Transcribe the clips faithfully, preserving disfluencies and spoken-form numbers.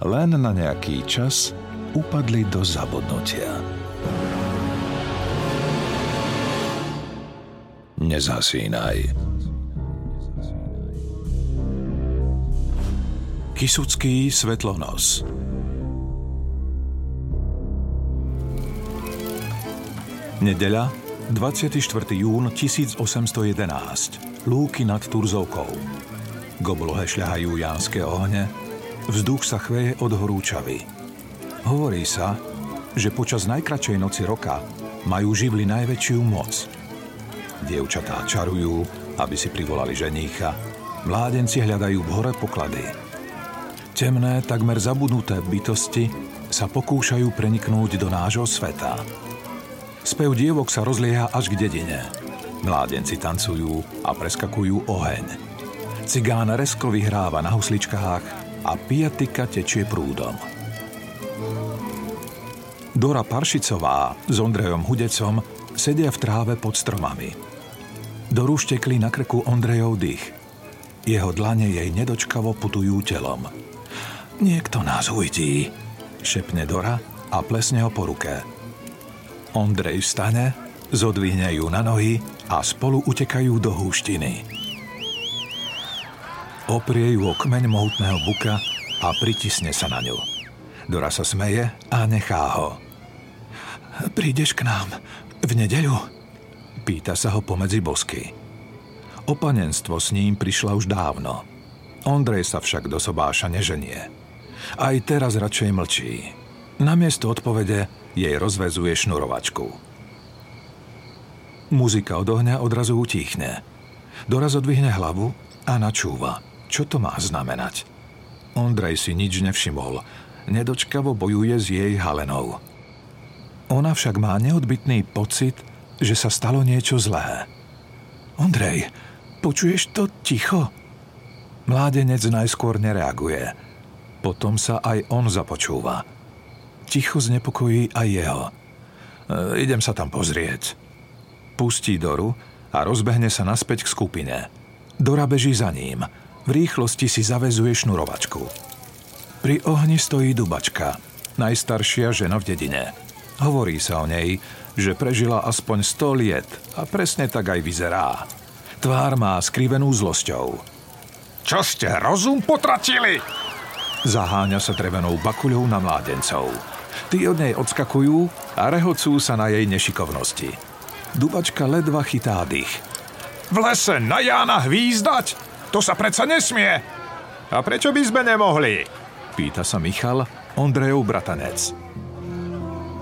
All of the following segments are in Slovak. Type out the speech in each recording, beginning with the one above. Len na nejaký čas upadli do zabudnutia. Nezhasínaj. Kysucký Svetlonos. Nedeľa, dvadsiateho štvrtého júna tisícosemstojedenásť. Lúky nad Turzovkou. K oblohe šľahajú jánske ohne, vzduch sa chveje od horúčavy. Hovorí sa, že počas najkračej noci roka majú živly najväčšiu moc. Dievčatá čarujú, aby si privolali ženícha. Mládenci hľadajú v hore poklady. Temné, takmer zabudnuté bytosti sa pokúšajú preniknúť do nášho sveta. Spev dievok sa rozlieha až k dedine. Mládenci tancujú a preskakujú oheň. Cigán resko vyhráva na husličkách a piatika tečie prúdom. Dora Paršicová s Ondrejom Hudecom sedia v tráve pod stromami. Doru štekli na krku Ondrejov dých. Jeho dlane jej nedočkavo putujú telom. Niekto nás uvidí, šepne Dora a plesne ho po ruke. Ondrej vstane, zodvihne ju na nohy a spolu utekajú do húštiny. Oprie ju o kmeň mohutného buka a pritisne sa na ňu. Dora sa smeje a nechá ho. Prídeš k nám v nedeľu? Pýta sa ho pomedzi bosky. Opanenstvo s ním prišla už dávno. Ondrej sa však do sobáša neženie. Aj teraz radšej mlčí. Namiesto odpovede jej rozvezuje šnurovačku. Muzika od ohňa odrazu utíchne. Dora zodvihne hlavu a načúva. Čo to má znamenať? Ondrej si nič nevšimol. Nedočkavo bojuje s jej halenou. Ona však má neodbytný pocit, že sa stalo niečo zlé. Ondrej, počuješ to ticho? Mládenec najskôr nereaguje. Potom sa aj on započúva. Ticho znepokojí aj jeho. E, idem sa tam pozrieť. Pustí Doru a rozbehne sa naspäť k skupine. Dora beží za ním. V rýchlosti si zavezuje šnurovačku. Pri ohni stojí Dubačka, najstaršia žena v dedine. Hovorí sa o nej, že prežila aspoň sto liet a presne tak aj vyzerá. Tvár má skrivenú zlosťou. Čo ste rozum potratili? Zaháňa sa drevenou bakuľou na mládencov. Tí od nej odskakujú a rehocú sa na jej nešikovnosti. Dubačka ledva chytá dých. V lese na Jána hvízdať? To sa preca nesmie. A prečo by sme nemohli? Pýta sa Michal, Ondrejov bratanec.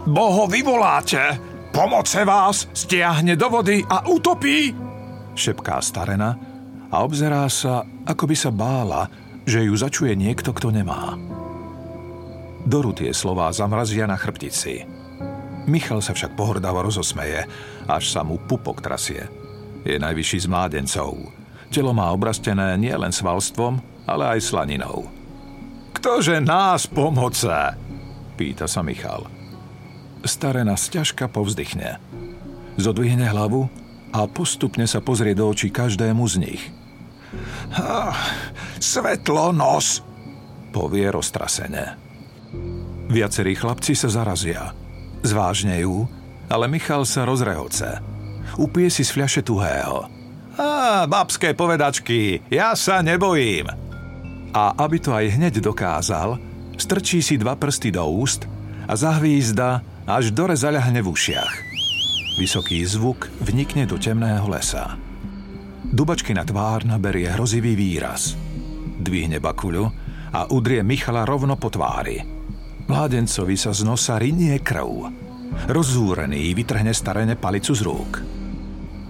Boho vyvoláte, pomoce vás, stiahne do vody a utopí, šepká starena a obzerá sa, ako by sa bála, že ju začuje niekto, kto nemá. Doru tie slová zamrazia na chrbtici. Michal sa však pohrdavo rozosmeje, až sa mu pupok trasie. Je najvyšší z mládencov. Telo má obrastené nielen svalstvom, ale aj slaninou. Ktože nás pomoce? Pýta sa Michal. Starena sťažka povzdychne. Zodvihne hlavu a postupne sa pozrie do očí každému z nich. Ah, Svetlonos, povie roztrasene. Viacerí chlapci sa zarazia. Zvážnejú, ale Michal sa rozrehoce. Upije si z fľaše tuhého. Á, babské povedačky, ja sa nebojím. A aby to aj hneď dokázal, strčí si dva prsty do úst a zahvízda, až Dore zaľahne v ušiach. Vysoký zvuk vnikne do temného lesa. Dubačkina tvár naberie hrozivý výraz. Dvihne bakuľu a udrie Michala rovno po tvári. Mládencovi sa z nosa rinie krv. Rozúrený vytrhne starene palicu z rúk.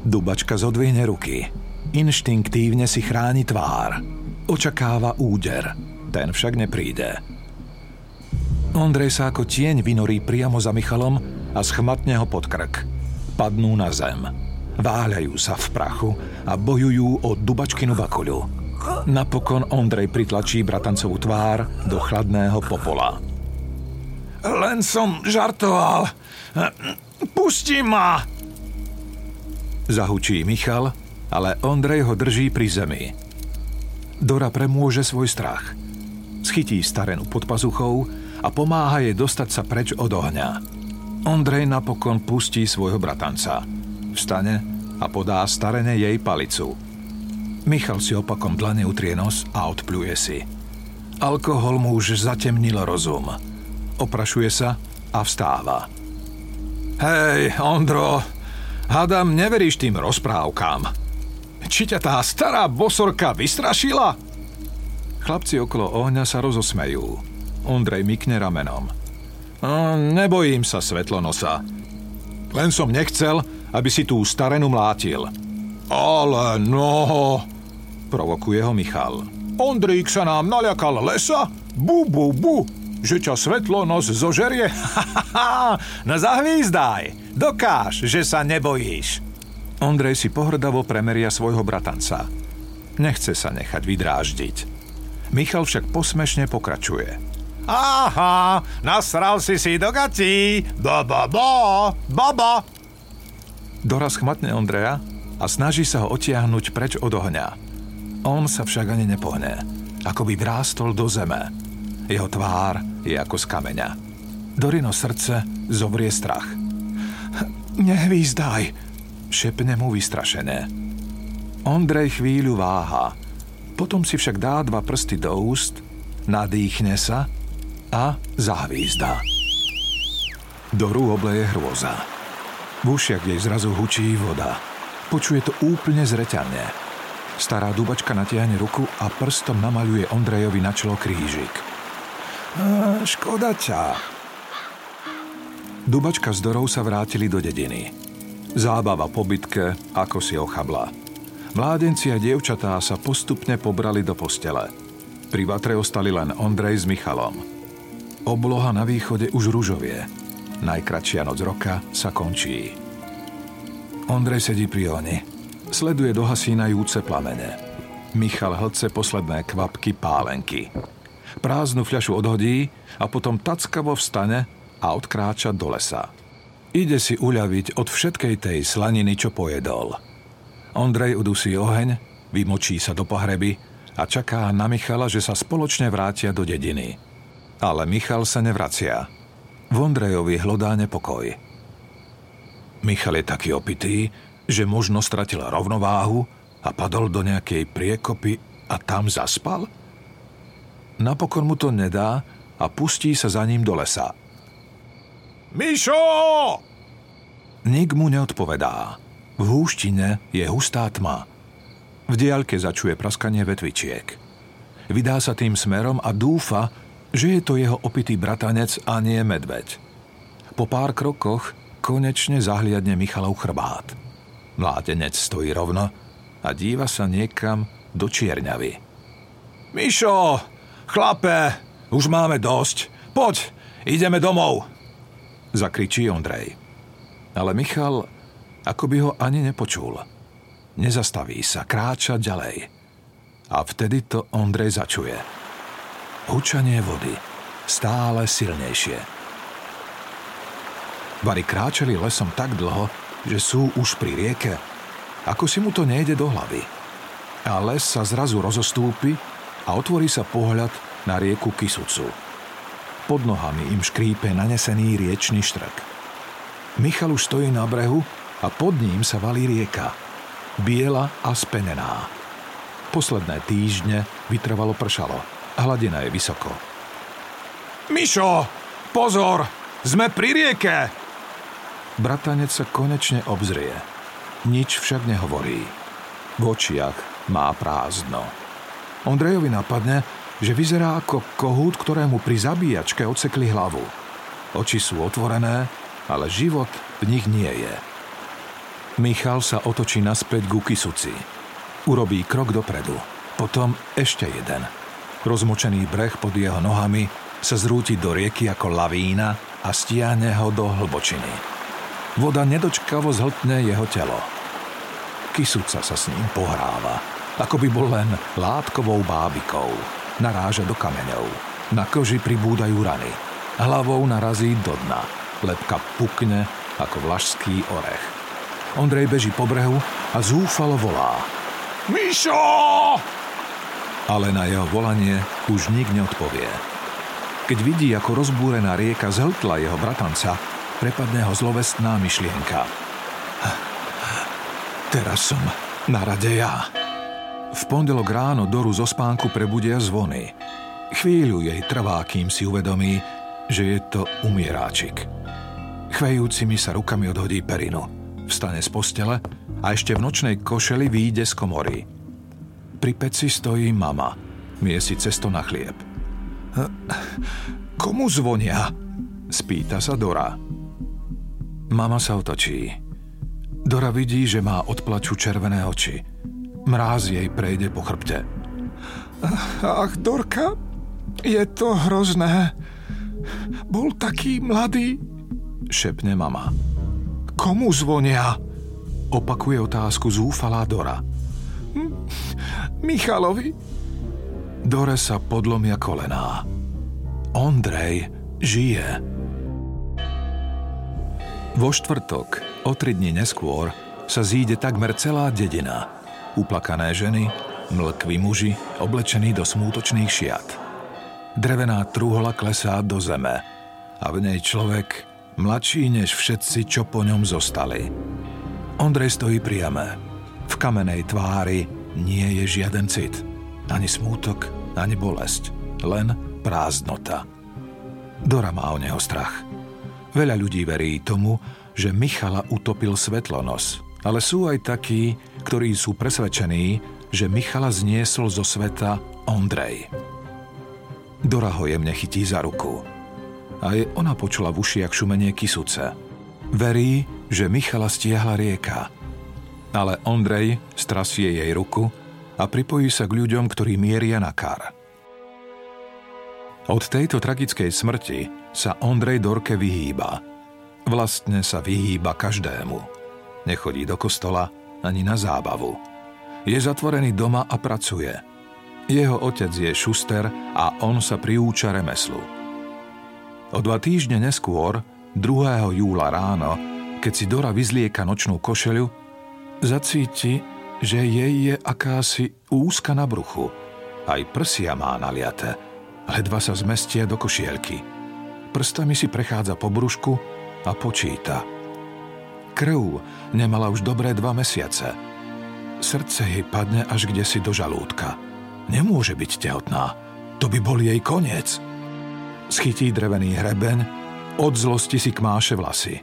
Dubačka zodvihne ruky. Inštinktívne si chráni tvár. Očakáva úder. Ten však nepríde. Ondrej sa ako tieň vynorí priamo za Michalom a schmatne ho pod krk. Padnú na zem. Váľajú sa v prachu a bojujú o Dubačkinu bakuľu. Napokon Ondrej pritlačí bratancovú tvár do chladného popola. Len som žartoval. Pusti ma! Zahučí Michal, ale Ondrej ho drží pri zemi. Dora premôže svoj strach. Schytí starenu pod pazuchou a pomáha jej dostať sa preč od ohňa. Ondrej napokon pustí svojho bratanca. Vstane a podá starene jej palicu. Michal si opakom dlane utrie nos a odpluje si. Alkohol mu už zatemnil rozum. Oprašuje sa a vstáva. Hej, Ondro, hádam, neveríš tým rozprávkám. Či ťa tá stará bosorka vystrašila? Chlapci okolo ohňa sa rozosmejú. Ondrej mykne ramenom. Nebojím sa Svetlonosa. Len som nechcel, aby si tú starenu mlátil. Ale no, provokuje ho Michal. Ondrík sa nám naľakal lesa? Bu, bu, bu, že ťa Svetlonos zožerie? Ha, ha, ha, no zahvízdaj, dokáž, že sa nebojíš. Ondrej si pohrdavo premeria svojho bratanca. Nechce sa nechať vydráždiť. Michal však posmešne pokračuje. Aha, nasral si si do gatí. Ba, ba, ba, ba, ba. Dora schmatne Ondreja a snaží sa ho otiahnuť preč od ohňa. On sa však ani nepohne, ako by vrástol do zeme. Jeho tvár je ako z kameňa. Dorino srdce zovrie strach. Nehvízdaj, šepne mu vystrašené. Ondrej chvíľu váha. Potom si však dá dva prsty do úst, nadýchne sa a zahvízda. Doru obleje hrôza. V ušiach jej zrazu hučí voda. Počuje to úplne zreteľne. Stará Dubačka natiahne ruku a prstom namaľuje Ondrejovi na čelo krížik. A, škoda ťa. Dubačka s Dorou sa vrátili do dediny. Zábava po bitke, ako si ochabla. Mládenci a dievčatá sa postupne pobrali do postele. Pri vatre ostali len Ondrej s Michalom. Obloha na východe už ružovie. Najkratšia noc roka sa končí. Ondrej sedí pri ohni. Sleduje dohasínajúce plamene. Michal hlce posledné kvapky pálenky. Prázdnu fľašu odhodí a potom tackavo vstane a odkráča do lesa. Ide si uľaviť od všetkej tej slaniny, čo pojedol. Ondrej udusí oheň, vymočí sa do pohreby a čaká na Michala, že sa spoločne vrátia do dediny. Ale Michal sa nevracia. V Ondrejovi hlodá nepokoj. Michal je taký opitý, že možno stratil rovnováhu a padol do nejakej priekopy a tam zaspal? Napokon mu to nedá a pustí sa za ním do lesa. Mišo! Nik mu neodpovedá. V húštine je hustá tma. V diaľke začuje praskanie vetvičiek. Vydá sa tým smerom a dúfa, že je to jeho opitý bratanec a nie medveď. Po pár krokoch konečne zahliadne Michalov chrbát. Mládenec stojí rovno a díva sa niekam do čierňavy. Mišo, chlape, už máme dosť. Poď, ideme domov, zakričí Ondrej. Ale Michal ako by ho ani nepočul. Nezastaví sa, kráča ďalej. A vtedy to Ondrej začuje. Hučanie vody, stále silnejšie. Bari kráčali lesom tak dlho, že sú už pri rieke. Ako si mu to nejde do hlavy. A les sa zrazu rozostúpi a otvorí sa pohľad na rieku Kysucu. Pod nohami im škrípe nanesený riečný štrk. Michal už stojí na brehu a pod ním sa valí rieka, biela a spenená. Posledné týždne vytrvalo pršalo, hladina je vysoko. Mišo, pozor, sme pri rieke! Bratanec sa konečne obzrie, nič však nehovorí. V očiach má prázdno. Ondrejovi napadne, že vyzerá ako kohút, ktorému pri zabíjačke odsekli hlavu. Oči sú otvorené, ale život v nich nie je. Michal sa otočí naspäť ku Kysuci. Urobí krok dopredu, potom ešte jeden. Rozmočený breh pod jeho nohami sa zrúti do rieky ako lavína a stiahne ho do hlbočiny. Voda nedočkavo zhltne jeho telo. Kysuca sa s ním pohráva, ako by bol len látkovou bábikou. Naráža do kameňov. Na koži pribúdajú rany. Hlavou narazí do dna. Lebka pukne ako vlašský orech. Ondrej beží po brehu a zúfalo volá. Mišo! Ale na jeho volanie už nik neodpovie. Keď vidí, ako rozbúrená rieka zhltla jeho bratanca, prepadne ho zlovestná myšlienka. Teraz som na rade ja. V pondelok ráno Doru zo spánku prebudia zvony. Chvíľu jej trvá, kým si uvedomí, že je to umieráčik. Chvejúcimi sa rukami odhodí perinu. Vstane z postele a ešte v nočnej košeli výjde z komory. Pri peci stojí mama. Miesi cesto na chlieb. Komu zvonia? Spýta sa Dora. Mama sa otočí. Dora vidí, že má od plaču červené oči. Mráz jej prejde po chrbte. Ach, Dorka, je to hrozné. Bol taký mladý, šepne mama. Komu zvonia? Opakuje otázku zúfalá Dora. Michalovi. Dore sa podlomia kolená. Ondrej žije. Vo štvrtok, o tri dni neskôr, sa zíde takmer celá dedina. Uplakané ženy, mlkví muži, oblečení do smútočných šiat. Drevená trúhola klesá do zeme a v nej človek, mladší než všetci, čo po ňom zostali. Ondrej stojí priame. V kamenej tvári nie je žiaden cit. Ani smútok, ani bolesť. Len prázdnota. Dora má o neho strach. Veľa ľudí verí tomu, že Michala utopil Svetlonos. Ale sú aj takí, ktorí sú presvedčení, že Michala zniesol zo sveta Ondrej. Dora ho jemne chytí za ruku. Aj ona počula v ušiach šumenie Kysuce. Verí, že Michala stiahla rieka. Ale Ondrej strasie jej ruku a pripojí sa k ľuďom, ktorí mieria na kar. Od tejto tragickej smrti sa Ondrej Dorke vyhýba. Vlastne sa vyhýba každému. Nechodí do kostola ani na zábavu. Je zatvorený doma a pracuje. Jeho otec je šuster a on sa priúča remeslu. O dva týždne neskôr, druhého júla ráno, keď si Dora vyzlieka nočnú košeľu, zacíti, že jej je akási úzka na bruchu. Aj prsia má naliate. Ledva sa zmestia do košielky. Prstami si prechádza po brúšku a počíta. Krv nemala už dobré dva mesiace. Srdce jej padne až kdesi do žalúdka. Nemôže byť tehotná. To by bol jej koniec. Schytí drevený hrebeň, od zlosti si kmáše vlasy.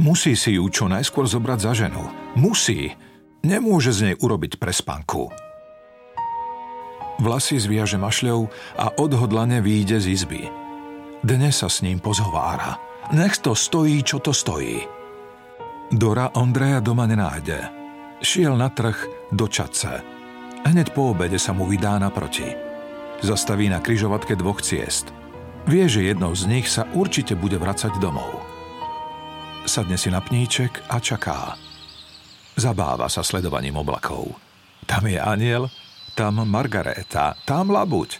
Musí si ju čo najskôr zobrať za ženu. Musí. Nemôže z nej urobiť prespanku. Vlasy zviaže mašľou a odhodlane výjde z izby. Dnes sa s ním pozhovára. Nech to stojí, čo to stojí. Dora Ondreja doma nenájde. Šiel na trh do Čadce. Hneď po obede sa mu vydá naproti. Zastaví na križovatke dvoch ciest. Vie, že jednou z nich sa určite bude vracať domov. Sadne si na pníček a čaká. Zabáva sa sledovaním oblakov. Tam je aniel, tam Margaréta, tam labuť.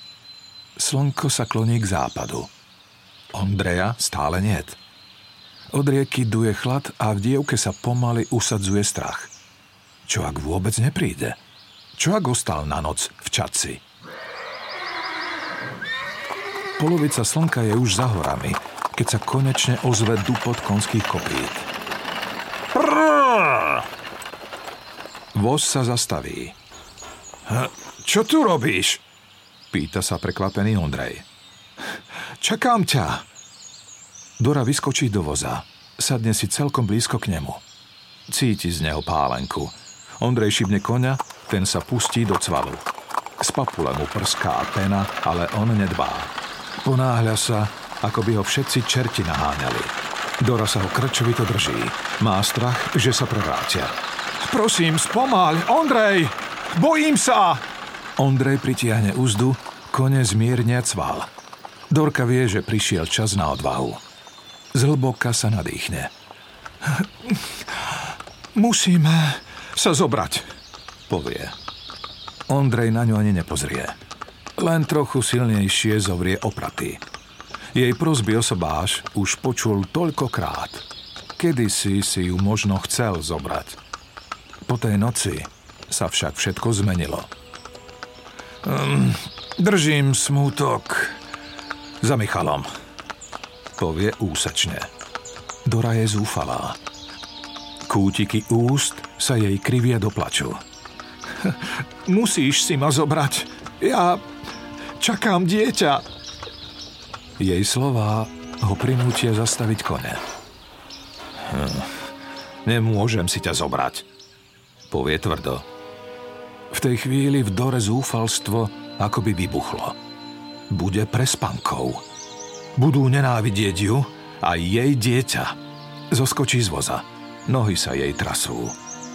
Slnko sa kloní k západu. Ondreja stále niet. Od rieky duje chlad a v dievke sa pomaly usadzuje strach. Čo ak vôbec nepríde? Čo ak ostal na noc v Čadci? Polovica slnka je už za horami, keď sa konečne ozve dupot konských kopít. Prrrr! Voz sa zastaví. Čo tu robíš? Pýta sa prekvapený Ondrej. Čakám ťa. Dora vyskočí do voza. Sadne si celkom blízko k nemu. Cíti z neho pálenku. Ondrej šibne koňa, ten sa pustí do cvalu. Z papule mu prská pena, ale on nedbá. Ponáhľa sa, ako by ho všetci čerti naháňali. Dora sa ho krčovito drží. Má strach, že sa prevrátia. Prosím, spomaľ, Ondrej! Bojím sa! Ondrej pritiahne úzdu, kone zmiernia cval. Dorka vie, že prišiel čas na odvahu. Zhlboka sa nadýchne. Musím sa zobrať, povie. Ondrej na ňu ani nepozrie. Len trochu silnejšie zovrie opraty. Jej prosby o sobáš už počul toľkokrát. Kedysi si ju možno chcel zobrať. Po tej noci sa však všetko zmenilo. Um, držím smútok za Michalom, povie úsečne. Dora je zúfalá. Kútiky úst sa jej krivia do plaču. Musíš si ma zobrať. Ja čakám dieťa. Jej slová ho prinútia zastaviť kone. Hm, nemôžem si ťa zobrať, povie tvrdo. V tej chvíli v Dore zúfalstvo akoby vybuchlo. Bude prespankou. Budú nenávidieť ju a jej dieťa. Zoskočí z voza. Nohy sa jej trasú.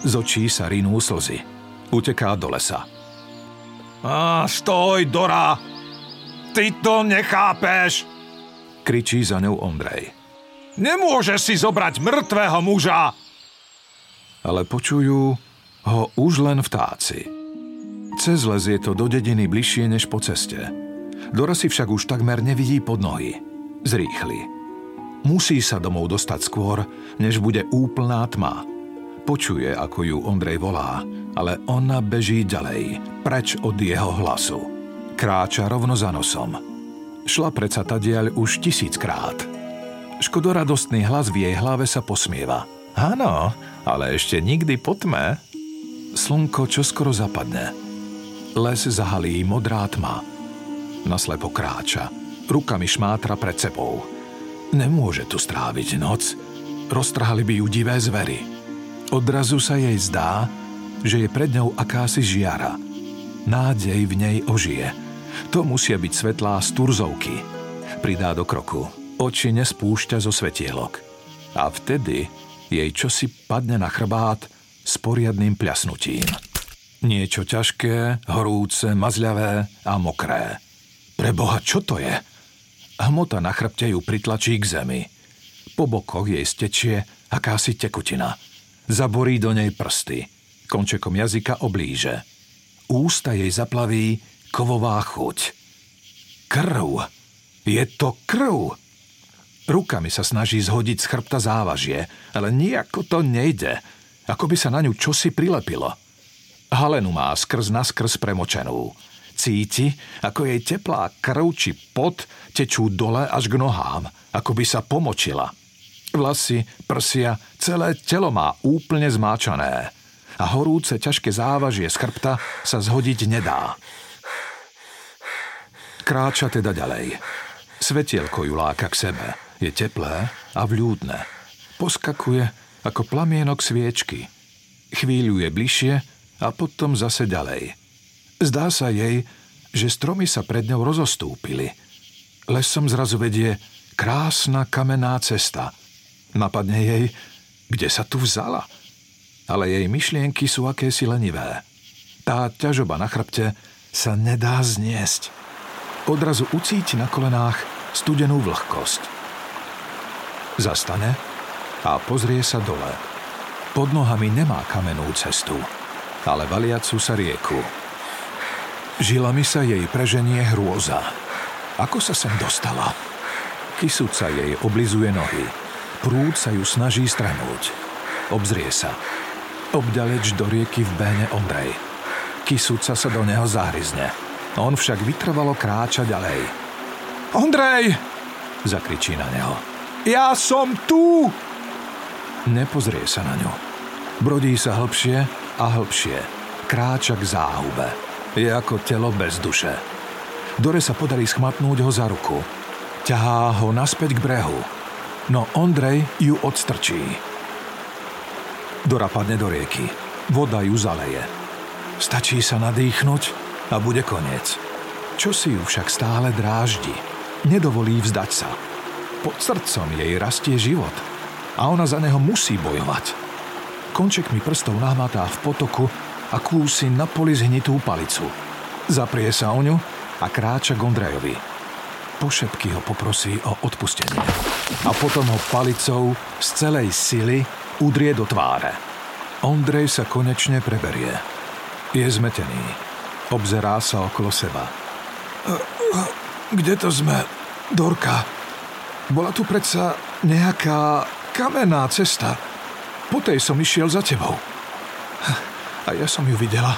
Z očí sa rinú slzy. Uteká do lesa. Á, stoj, Dora! Ty to nechápeš! Kričí za ňou Ondrej. Nemôžeš si zobrať mŕtvého muža! Ale počujú ho už len vtáci. Cez les je to do dediny bližšie než po ceste. Dora si však už takmer nevidí pod nohy. Zrýchli. Musí sa domov dostať skôr, než bude úplná tma. Počuje, ako ju Ondrej volá, ale ona beží ďalej, preč od jeho hlasu. Kráča rovno za nosom. Šla preca tadiaľ už tisíckrát. Škodoradostný hlas v jej hlave sa posmieva. Áno, ale ešte nikdy po tme. Slnko čoskoro zapadne. Les zahalí modrá tma. Naslepo kráča. Rukami šmátra pred sebou. Nemôže tu stráviť noc. Roztrhali by ju divé zvery. Odrazu sa jej zdá, že je pred ňou akási žiara. Nádej v nej ožije. To musia byť svetlá z Turzovky. Pridá do kroku. Oči nespúšťa zo svetielok. A vtedy jej čosi padne na chrbát s poriadnym pľasnutím. Niečo ťažké, horúce, mazľavé a mokré. Preboha, čo to je? Hmota na chrbte ju pritlačí k zemi. Po bokoch jej stečie akási tekutina. Zaborí do nej prsty. Končekom jazyka oblíže. Ústa jej zaplaví kovová chuť. Krv! Je to krv! Rukami sa snaží zhodiť z chrbta závažie, ale nijako to nejde. Ako by sa na ňu čosi prilepilo. Halenu má skrz naskrz premočenú. Cíti, ako jej teplá krv či pot tečú dole až k nohám, ako by sa pomočila. Vlasy, prsia, celé telo má úplne zmáčané a horúce ťažké závažie z chrbta sa zhodiť nedá. Kráča teda ďalej. Svetielko ju láka k sebe. Je teplé a vľúdne. Poskakuje ako plamienok sviečky. Chvíľu je bližšie, a potom zase ďalej. Zdá sa jej, že stromy sa pred ňou rozostúpili. Lesom zrazu vedie krásna kamenná cesta. Napadne jej, kde sa tu vzala. Ale jej myšlienky sú akési lenivé. Tá ťažoba na chrbte sa nedá zniesť. Odrazu ucíti na kolenách studenú vlhkosť. Zastane a pozrie sa dole. Pod nohami nemá kamennú cestu, ale valiacu sa rieku. Žilami sa jej preženie hrôza. Ako sa sem dostala? Kysuca jej oblizuje nohy. Prúd sa ju snaží stranúť. Obzrie sa. Obďaleč do rieky vbehne Ondrej. Kysuca sa do neho zahryzne. On však vytrvalo kráča ďalej. Ondrej! Zakričí na neho. Ja som tu! Nepozrie sa na ňu. Brodí sa hlbšie a hlbšie. Kráča k záhube. Je ako telo bez duše. Dore sa podarí schmatnúť ho za ruku. Ťahá ho naspäť k brehu. No Ondrej ju odstrčí. Dora padne do rieky. Voda ju zaleje. Stačí sa nadýchnuť a bude koniec. Čo si ju však stále dráždi. Nedovolí vzdať sa. Pod srdcom jej rastie život. A ona za neho musí bojovať. Končekmi prstov nahmatá v potoku a kúsi na poli zhnitú palicu. Zaprie sa o ňu a kráča k Ondrejovi. pošepky ho poprosí o odpustenie. A potom ho palicou z celej sily udrie do tváre. Ondrej sa konečne preberie. Je zmetený. Obzerá sa okolo seba. Kde to sme, Dorka? Bola tu predsa nejaká kamenná cesta. Po tej som išiel za tebou. A ja som ju videla.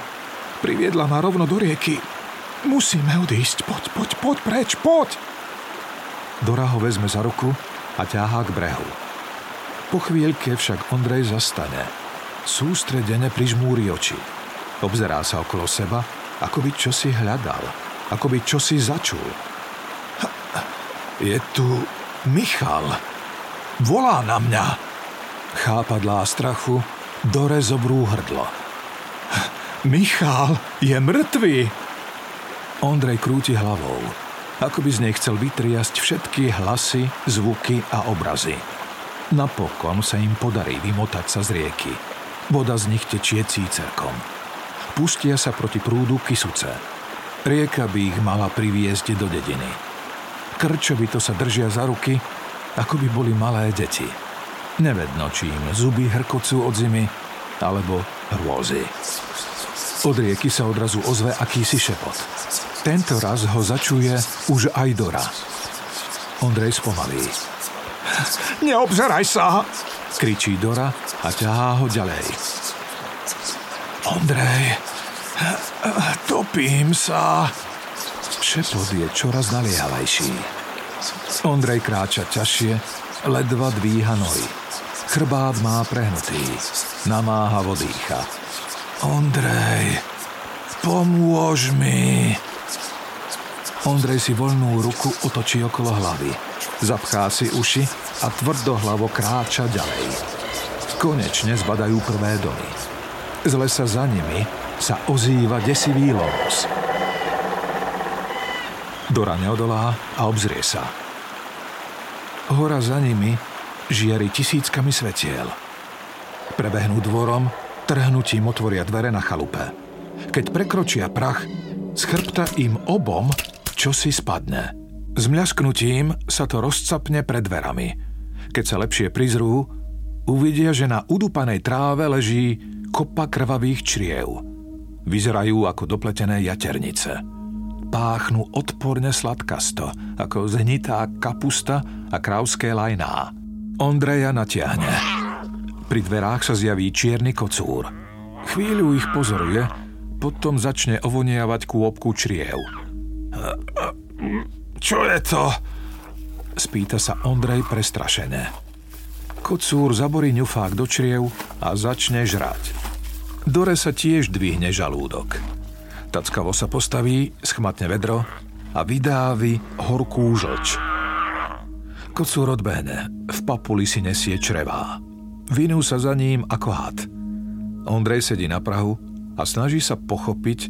Priviedla ma rovno do rieky. Musíme odísť. Poď, poď, poď preč, poď! Dora ho vezme za ruku a ťahá k brehu. Po chvíľke však Ondrej zastane. Sústredene prižmúri oči. Obzerá sa okolo seba, ako by čosi hľadal. Ako by čosi začul. Je tu Michal. Volá na mňa. Chápadlá strachu Dore zobrú hrdlo. Michal je mŕtvý! Ondrej krúti hlavou, ako by z nej chcel vytriasť všetky hlasy, zvuky a obrazy. Napokon sa im podarí vymotať sa z rieky. Voda z nich tečie cícerkom. Pustia sa proti prúdu Kysuce. Rieka by ich mala priviesť do dediny. Krčovito sa držia za ruky, ako by boli malé deti. Nevedno, či im zuby hrkocú od zimy, alebo hrôzy. Od rieky sa odrazu ozve akýsi šepot. Tento raz ho začuje už aj Dora. Ondrej spomalí. Neobzeraj sa! Kričí Dora a ťahá ho ďalej. Ondrej, topím sa! Šepot je čoraz naliehavejší. Ondrej kráča ťažšie, ledva dvíha nohy. Chrbát má prehnutý, namáhavo dýcha. Ondrej, pomôž mi. Ondrej si voľnú ruku otočí okolo hlavy. Zapchá si uši a tvrdohlavo kráča ďalej. Konečne zbadajú prvé domy. Z lesa za nimi sa ozýva desivý los. Dora neodolá a obzrie sa. Hora za nimi žiari tisíckami svetiel. Prebehnú dvorom, trhnutím otvoria dvere na chalupe. Keď prekročia prach, z chrbta im obom čosi spadne. S mľasknutím sa to rozcapne pred dverami. Keď sa lepšie prizrú, uvidia, že na udupanej tráve leží kopa krvavých čriev. Vyzerajú ako dopletené jaternice. Páchnú odporne sladkasto, ako zhnitá kapusta a krávské lajná. Ondreja natiahne. Pri dverách sa zjaví čierny kocúr. Chvíľu ich pozoruje, potom začne ovoniavať kôpku čriev. Čo je to? Spýta sa Ondrej prestrašené. Kocúr zaborí ňufák do čriev a začne žrať. Dore sa tiež dvihne žalúdok. Tackavo sa postaví, schmatne vedro a vydávi horkú žlč. Kocúr odbehne, v papuli si nesie črevá. Vinú sa za ním ako had. Ondrej sedí na prahu a snaží sa pochopiť,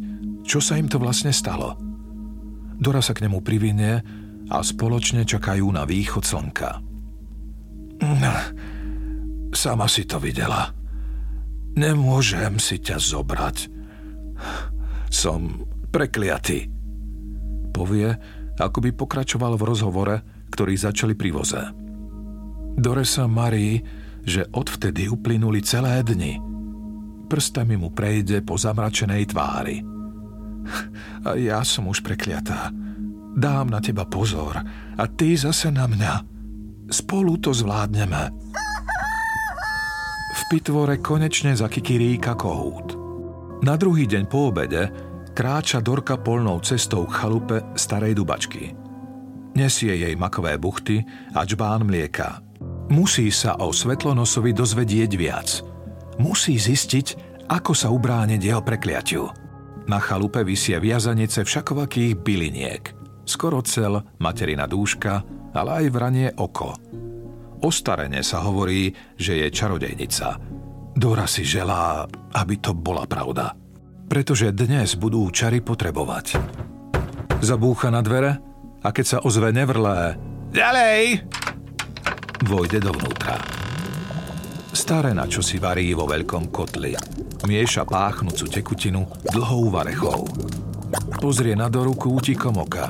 čo sa im to vlastne stalo. Dora sa k nemu privinie a spoločne čakajú na východ slnka. Sama si to videla. Nemôžem si ťa zobrať. Som prekliatý. Povie, ako by pokračoval v rozhovore, ktorý začali pri voze. Dore sa marí, že odvtedy uplynuli celé dni. Prstami mu prejde po zamračenej tvári. A ja som už prekliatá. Dám na teba pozor a ty zase na mňa. Spolu to zvládneme. V pitvore konečne zakikiríka kohút. Na druhý deň po obede kráča Dorka polnou cestou k chalupe starej Dubačky. Nesie jej makové buchty a džbán mlieka. Musí sa o Svetlonosovi dozvedieť viac. Musí zistiť, ako sa ubrániť jeho prekliatiu. Na chalupe vysie viazanice všakovakých byliniek. Skorocel, materina dúška, ale aj vranie oko. O starene sa hovorí, že je čarodejnica. Dora si želá, aby to bola pravda. Pretože dnes budú čary potrebovať. Zabúcha na dvere a keď sa ozve nevrlé ďalej, vojde dovnútra. Starena, čo si varí vo veľkom kotli. Mieša páchnúcu tekutinu dlhou varechou. Pozrie na Doru kútikom oka.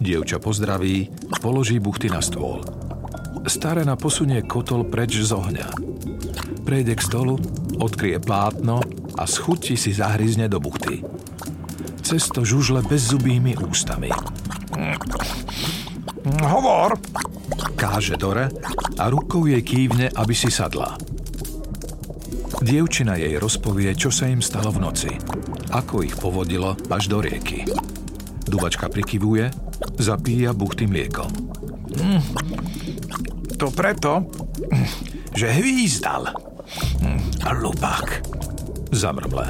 Dievča pozdraví, položí buchty na stôl. Starena posunie kotol preč z ohňa. Prejde k stolu, odkrie plátno a z chuti si zahryzne do buchty. Cesto žužle bezzubými ústami. Hovor! Káže Dore a rukou jej kývne, aby si sadla. Dievčina jej rozpovie, čo sa im stalo v noci, ako ich povodilo až do rieky. Dubačka prikyvuje, zapíja buchty mliekom. Mm. To preto, že hvízdal. Lupák. Zamrble.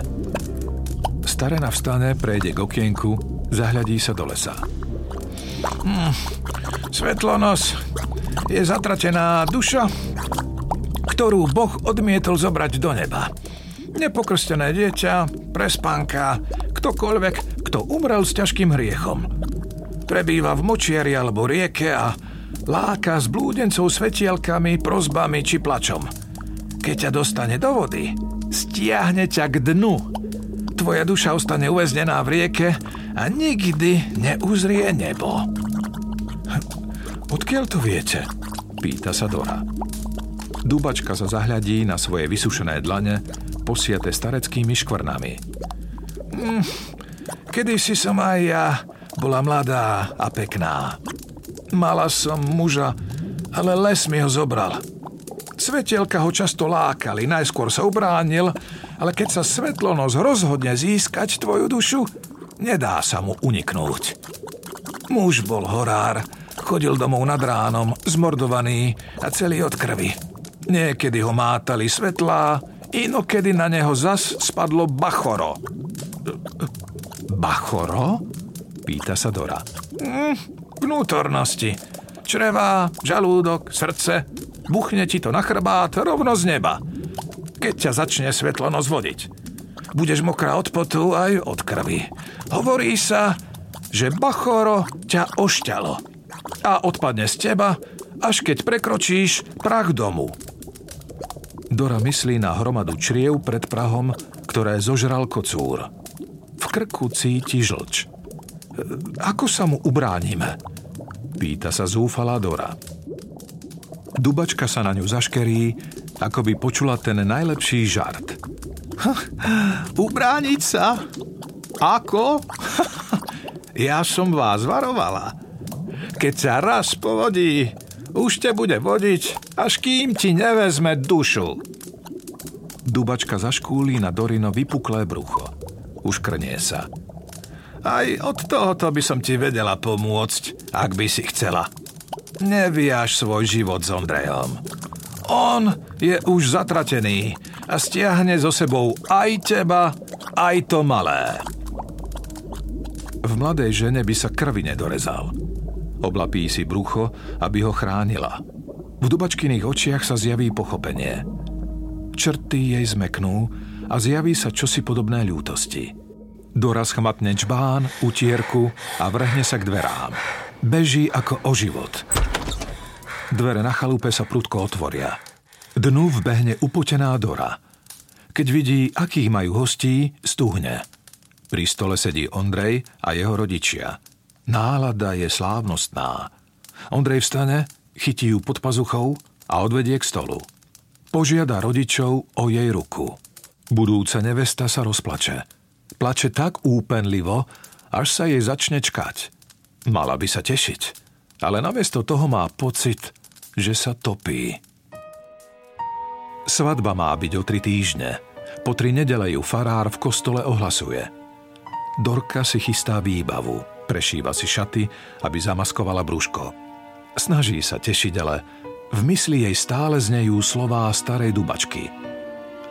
Starena vstane, prejde k okienku, zahľadí sa do lesa. Mm. Svetlonos, je zatratená duša, ktorú Boh odmietol zobrať do neba. Nepokrstené dieťa, prespánka, ktokoľvek, kto umrel s ťažkým hriechom. Prebýva v močiari alebo rieke a láka s blúdencov svetielkami, prosbami či plačom. Keď ťa dostane do vody, stiahne ťa k dnu. Tvoja duša ostane uväznená v rieke a nikdy neuzrie nebo. Odkiaľ to viete? Pýta sa Dora. Dubačka sa zahľadí na svoje vysušené dlane, posiate stareckými škvrnami. Mm, kedysi som aj ja bola mladá a pekná. Mala som muža, ale les mi ho zobral. Svetielka ho často lákali, najskôr sa ubránil, ale keď sa Svetlonos rozhodne získať tvoju dušu, nedá sa mu uniknúť. Muž bol horár, chodil domov nad ránom, zmordovaný a celý od krvi. Niekedy ho mátali svetlá, inokedy na neho zas spadlo bachoro. Bachoro? Pýta sa Dora. Mm, vnútornosti. Čreva, žalúdok, srdce. Buchne ti to na chrbát rovno z neba. Keď ťa začne Svetlonos vodiť. Budeš mokrá od potu aj od krvi. Hovorí sa, že bachoro ťa ošťalo a odpadne z teba, až keď prekročíš prah domu. Dora myslí na hromadu čriev pred prahom, ktoré zožral kocúr. V krku cíti žlč. Ako sa mu ubránime? Pýta sa zúfalá Dora. Dubačka sa na ňu zaškerí, ako by počula ten najlepší žart. Ubrániť sa? Ako? Ja som vás varovala. Keď sa raz povodí, už te bude vodiť, až kým ti nevezme dušu. Dubačka zaškúli na Dorino vypuklé brucho. Už krnie sa. Aj od tohoto by som ti vedela pomôcť, ak by si chcela. Neviaž svoj život s Ondrejom. On je už zatratený a stiahne so sebou aj teba, aj to malé. V mladej žene by sa krvi nedorezal. Oblapí si brucho, aby ho chránila. V Dubačkyných očiach sa zjaví pochopenie. Črty jej zmeknú a zjaví sa čosi podobné ľútosti. Dora schmatne čbán, utierku a vrhne sa k dverám. Beží ako o život. Dvere na chalupe sa prudko otvoria. Dnu vbehne upotená Dora. Keď vidí, akých majú hostí, stuhne. Pri stole sedí Ondrej a jeho rodičia. Nálada je slávnostná. Ondrej vstane, chytí ju pod pazuchou a odvedie k stolu. Požiada rodičov o jej ruku. Budúca nevesta sa rozplače. Plače tak úpenlivo, až sa jej začne čkať. Mala by sa tešiť, ale namiesto toho má pocit, že sa topí. Svadba má byť o tri týždne. Po tri nedele ju farár v kostole ohlasuje. Dorka si chystá výbavu. Prešíva si šaty, aby zamaskovala brúško. Snaží sa tešiť, ale v mysli jej stále znejú slová starej Dubačky.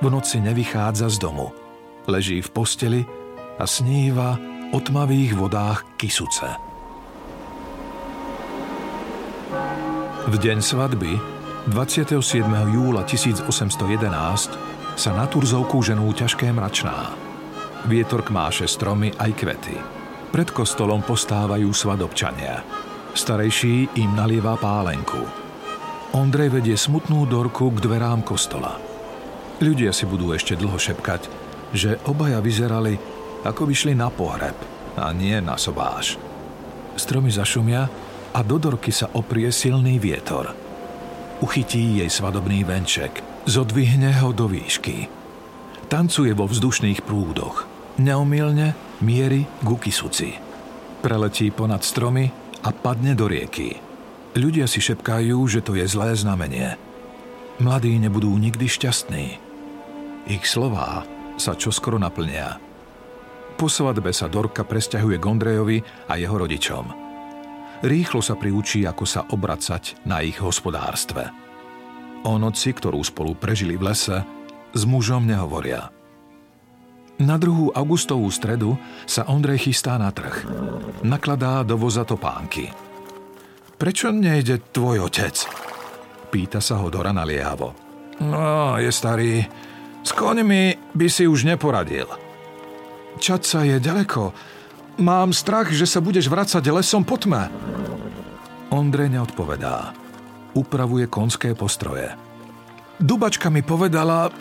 V noci nevychádza z domu. Leží v posteli a sníva o tmavých vodách Kysuce. V deň svadby, dvadsiateho siedmeho júla tisícosemstojedenásť, sa na Turzovku ženú ťažké mračná. Vietor kmáše stromy aj kvety. Pred kostolom postávajú svadobčania. Starejší im nalieva pálenku. Ondrej vedie smutnú Dorku k dverám kostola. Ľudia si budú ešte dlho šepkať, že obaja vyzerali, ako by šli na pohreb a nie na sobáš. stromy zašumia a do Dorky sa oprie silný vietor. Uchytí jej svadobný venček, zodvihne ho do výšky. Tancuje vo vzdušných prúdoch. Neomylne mierí ku Kysuci. Preletí ponad stromy a padne do rieky. Ľudia si šepkajú, že to je zlé znamenie. Mladí nebudú nikdy šťastní. Ich slová sa čoskoro naplnia. Po svadbe sa Dorka presťahuje k Ondrejovi a jeho rodičom. Rýchlo sa priučí, ako sa obracať na ich hospodárstve. O noci, ktorú spolu prežili v lese, s mužom nehovoria. Na druhú augustovú stredu sa Ondrej chystá na trh. Nakladá do voza topánky. Prečo nejde tvoj otec? Pýta sa ho Dora naliehavo. No, je starý. S koňmi by si už neporadil. Čadca je ďaleko. Mám strach, že sa budeš vracať lesom po tme. Ondrej neodpovedá. Upravuje konské postroje. Dubačka mi povedala,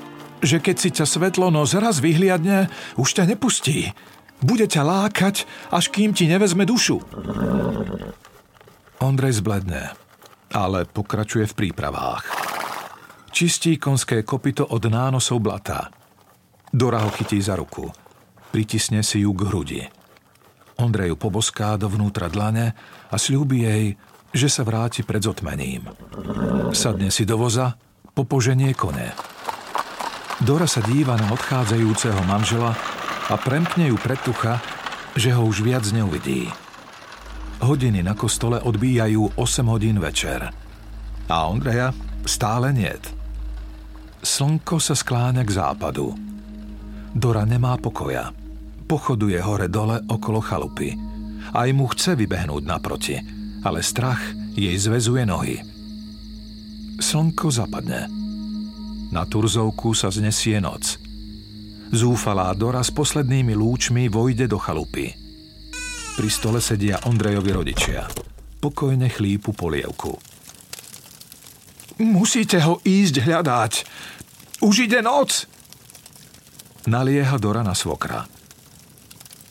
že keď si ťa Svetlonos raz vyhliadne, už ťa nepustí. Bude ťa lákať, až kým ti nevezme dušu. Ondrej zbledne, ale pokračuje v prípravách. Čistí konské kopyto od nánosov blata. Dora ho chytí za ruku. Pritisne si ju k hrudi. Ondrej ju poboská dovnútra dlane a sľúbi jej, že sa vráti pred zotmením. Sadne si do voza, popoženie kone. Dora sa díva na odchádzajúceho manžela a premkne ju pretucha, že ho už viac neuvidí. Hodiny na kostole odbíjajú osem hodín večer. A Ondreja stále niet. Slnko sa skláňa k západu. Dora nemá pokoja. Pochoduje hore-dole okolo chalupy. Aj mu chce vybehnúť naproti, ale strach jej zväzuje nohy. Slnko zapadne. Na Turzovku sa znesie noc. Zúfalá Dora s poslednými lúčmi vojde do chalupy. Pri stole sedia Ondrejovi rodičia. Pokojne chlípu polievku. Musíte ho ísť hľadať. Už ide noc. Nalieha Dora na svokra.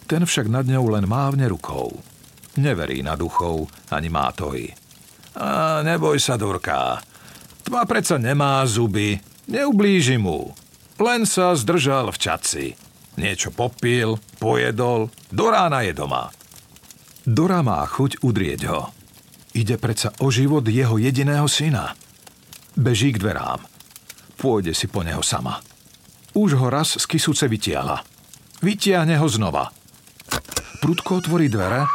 Ten však nad ňou len mávne rukou. Neverí na duchov ani mátoji. A neboj sa, Dorka. Tma predsa nemá zuby. Neublíži mu. Len sa zdržal v Čadci. Niečo popil, pojedol. Do rána je doma. Dora má chuť udrieť ho. Ide predsa o život jeho jediného syna. Beží k dverám. Pôjde si po neho sama. Už ho raz z Kysuce vytiahla. Vytiahne ho znova. Prudko otvorí dvere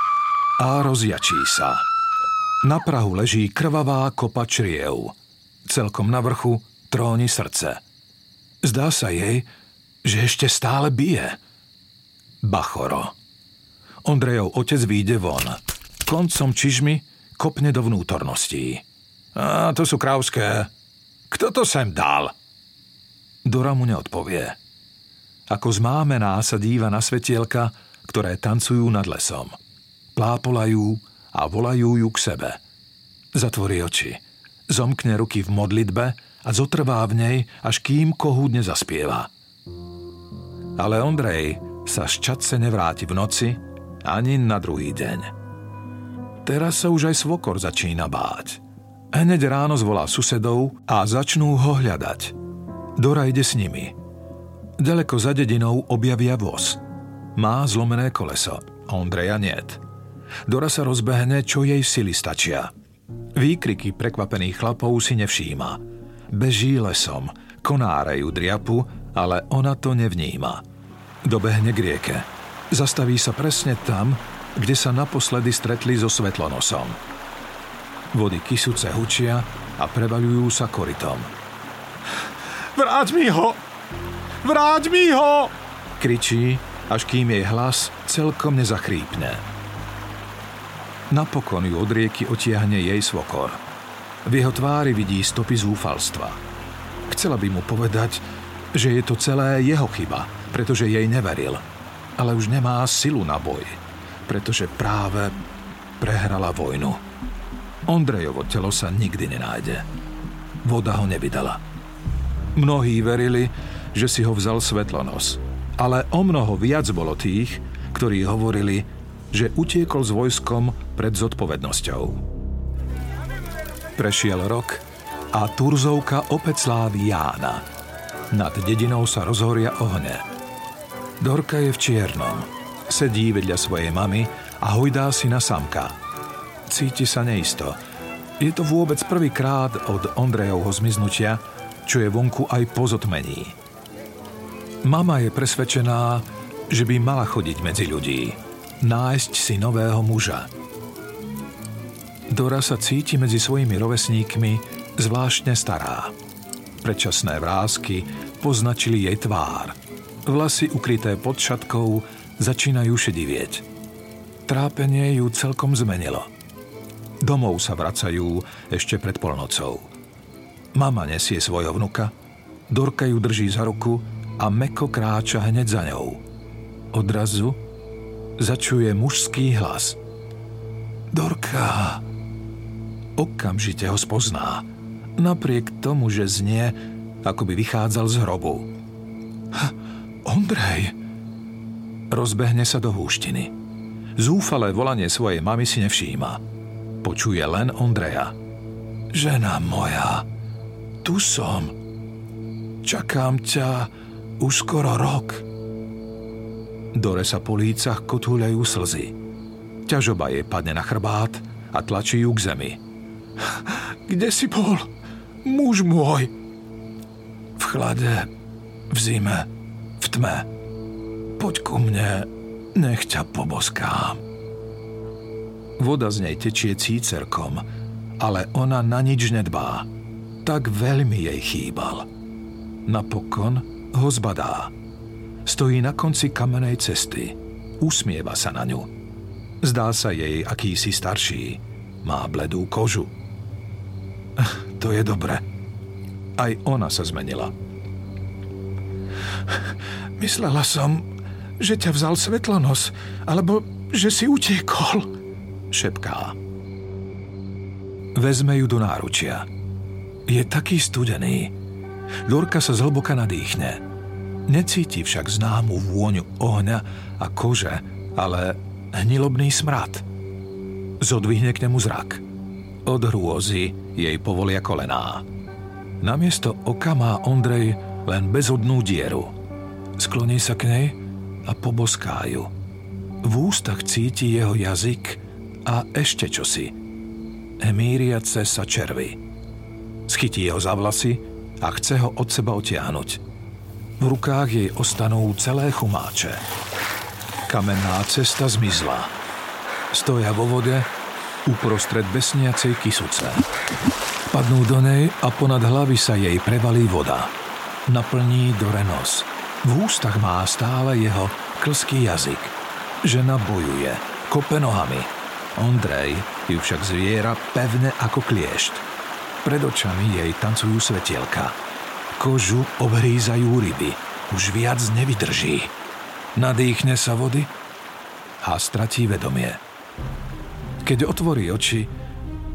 a rozjačí sa. Na prahu leží krvavá kopa čriev. Celkom na vrchu tróni srdce. Zdá sa jej, že ešte stále bije. Bachoro. Ondrejov otec výjde von. Koncom čižmy kopne do vnútorností. A to sú krávské. Kto to sem dal? Dora mu neodpovie. Ako zmámená sa díva na svetielka, ktoré tancujú nad lesom. Plápolajú a volajú ju k sebe. Zatvorí oči. Zomkne ruky v modlitbe a zotrvá v nej, až kým kohúdne zaspieva. Ale Ondrej sa z Čadce nevráti v noci, ani na druhý deň. Teraz sa už aj svokor začína báť. Hneď ráno zvolá susedov a začnú ho hľadať. Dora ide s nimi. Ďaleko za dedinou objavia voz. Má zlomené koleso, Ondreja niet. Dora sa rozbehne, čo jej sily stačia. Výkriky prekvapených chlapov si nevšíma. Beží lesom, konáre ju driapu, ale ona to nevníma. Dobehne k rieke. Zastaví sa presne tam, kde sa naposledy stretli so Svetlonosom. Vody Kysuce hučia a prevaľujú sa korytom. Vráť mi ho! Vráť mi ho! Kričí, až kým jej hlas celkom nezachrípne. Napokon ju od rieky otiahne jej svokor. V jeho tvári vidí stopy zúfalstva. Chcela by mu povedať, že je to celé jeho chyba, pretože jej neveril. Ale už nemá silu na boj, pretože práve prehrala vojnu. Ondrejovo telo sa nikdy nenájde. Voda ho nevydala. Mnohí verili, že si ho vzal Svetlonos, ale omnoho viac bolo tých, ktorí hovorili, že utiekol s vojskom pred zodpovednosťou. Prešiel rok a Turzovka opäť slávi Jána. Nad dedinou sa rozhoria ohne. Dorka je v čiernom. Sedí vedľa svojej mamy a hojdá si na samka. Cíti sa neisto. Je to vôbec prvýkrát od Ondrejovho zmiznutia, čo je vonku aj po zotmení. Mama je presvedčená, že by mala chodiť medzi ľudí, nájsť si nového muža. Dora sa cíti medzi svojimi rovesníkmi zvláštne stará. Predčasné vrásky poznačili jej tvár. Vlasy ukryté pod šatkou začínajú šedivieť. Trápenie ju celkom zmenilo. Domov sa vracajú ešte pred polnocou. Mama nesie svojho vnuka, Dorka ju drží za ruku a mäkko kráča hneď za ňou. Odrazu začuje mužský hlas. Dorka! Okamžite ho spozná, napriek tomu, že znie, ako by vychádzal z hrobu. Ha, Ondrej! Rozbehne sa do húštiny. Zúfalé volanie svojej mamy si nevšíma. Počuje len Ondreja. Žena moja, tu som. Čakám ťa už skoro rok. Dore sa po lícach kotúľajú slzy. Ťažoba jej padne na chrbát a tlačí ju k zemi. Kde si bol, muž môj? V chlade, v zime, v tme. Poď ku mne, nech ťa poboskám. Voda z nej tečie cícerkom, ale ona na nič nedbá. Tak veľmi jej chýbal. Napokon ho zbadá. Stojí na konci kamenej cesty. Usmieva sa na ňu. Zdá sa jej akýsi starší. Má bledú kožu. To je dobre. Aj ona sa zmenila. Myslela som, že ťa vzal Svetlonos, alebo že si utiekol, šepká. Vezme ju do náručia. Je taký studený. Dorka sa zhlboka nadýchne. Necíti však známu vôňu ohňa a kože, ale hnilobný smrad. Zodvihne k nemu zrak. Od hrôzy jej povolia kolená. Namiesto oka má Ondrej len bezodnú dieru. Skloní sa k nej a poboská ju. V ústach cíti jeho jazyk a ešte čosi. Hmíriace sa červy. Schytí ho za vlasy a chce ho od seba otiahnuť. V rukách jej ostanú celé chumáče. Kamenná cesta zmizla. Stoja vo vode uprostred besniacej Kysuce. Padnú do nej a ponad hlavy sa jej prevalí voda. Naplní Dore nos. V ústach má stále jeho klský jazyk. Žena bojuje, kope nohami. Ondrej ju však zviera pevne ako kliešť. Pred očami jej tancujú svetielka. Kožu obhrízajú ryby. Už viac nevydrží. Nadýchne sa vody a stratí vedomie. Keď otvorí oči,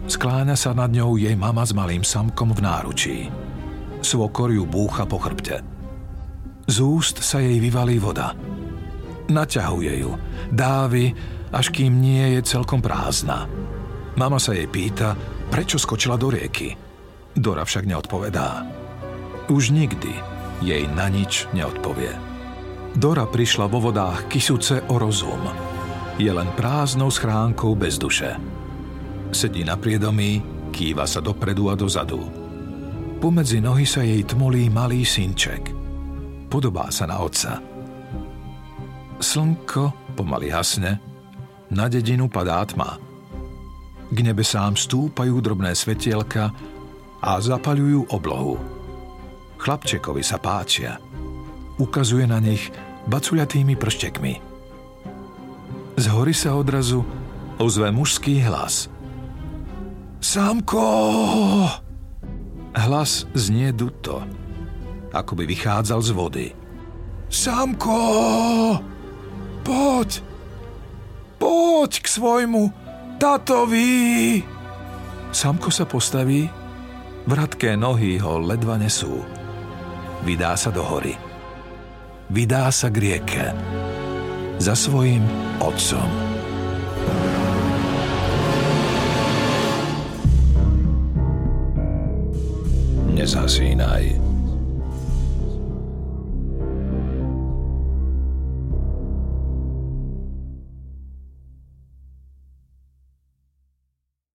skláňa sa nad ňou jej mama s malým samkom v náručí. Svokor ju búcha po chrbte. Z úst sa jej vyvalí voda. Naťahuje ju, dávi, až kým nie je celkom prázdna. Mama sa jej pýta, prečo skočila do rieky. Dora však neodpovedá. Už nikdy jej na nič neodpovie. Dora prišla vo vodách Kysuce o rozum. Je len prázdnou schránkou bez duše. Sedí na priedomí, kýva sa dopredu a dozadu. Pomedzi nohy sa jej tmolí malý synček. Podobá sa na otca. Slnko pomaly hasne. Na dedinu padá tma. K nebesám stúpajú drobné svetielka a zapaľujú oblohu. Chlapčekovi sa páčia. Ukazuje na nich bacuľatými prštekmi. Z hory sa odrazu ozve mužský hlas. Samko! Hlas znie duto, ako by vychádzal z vody. Samko! Poď! Poď k svojmu tatovi! Samko sa postaví, vratké nohy ho ledva nesú. Vydá sa do hory. Vydá sa k rieke. Za svojím otcom. nezhasínaj.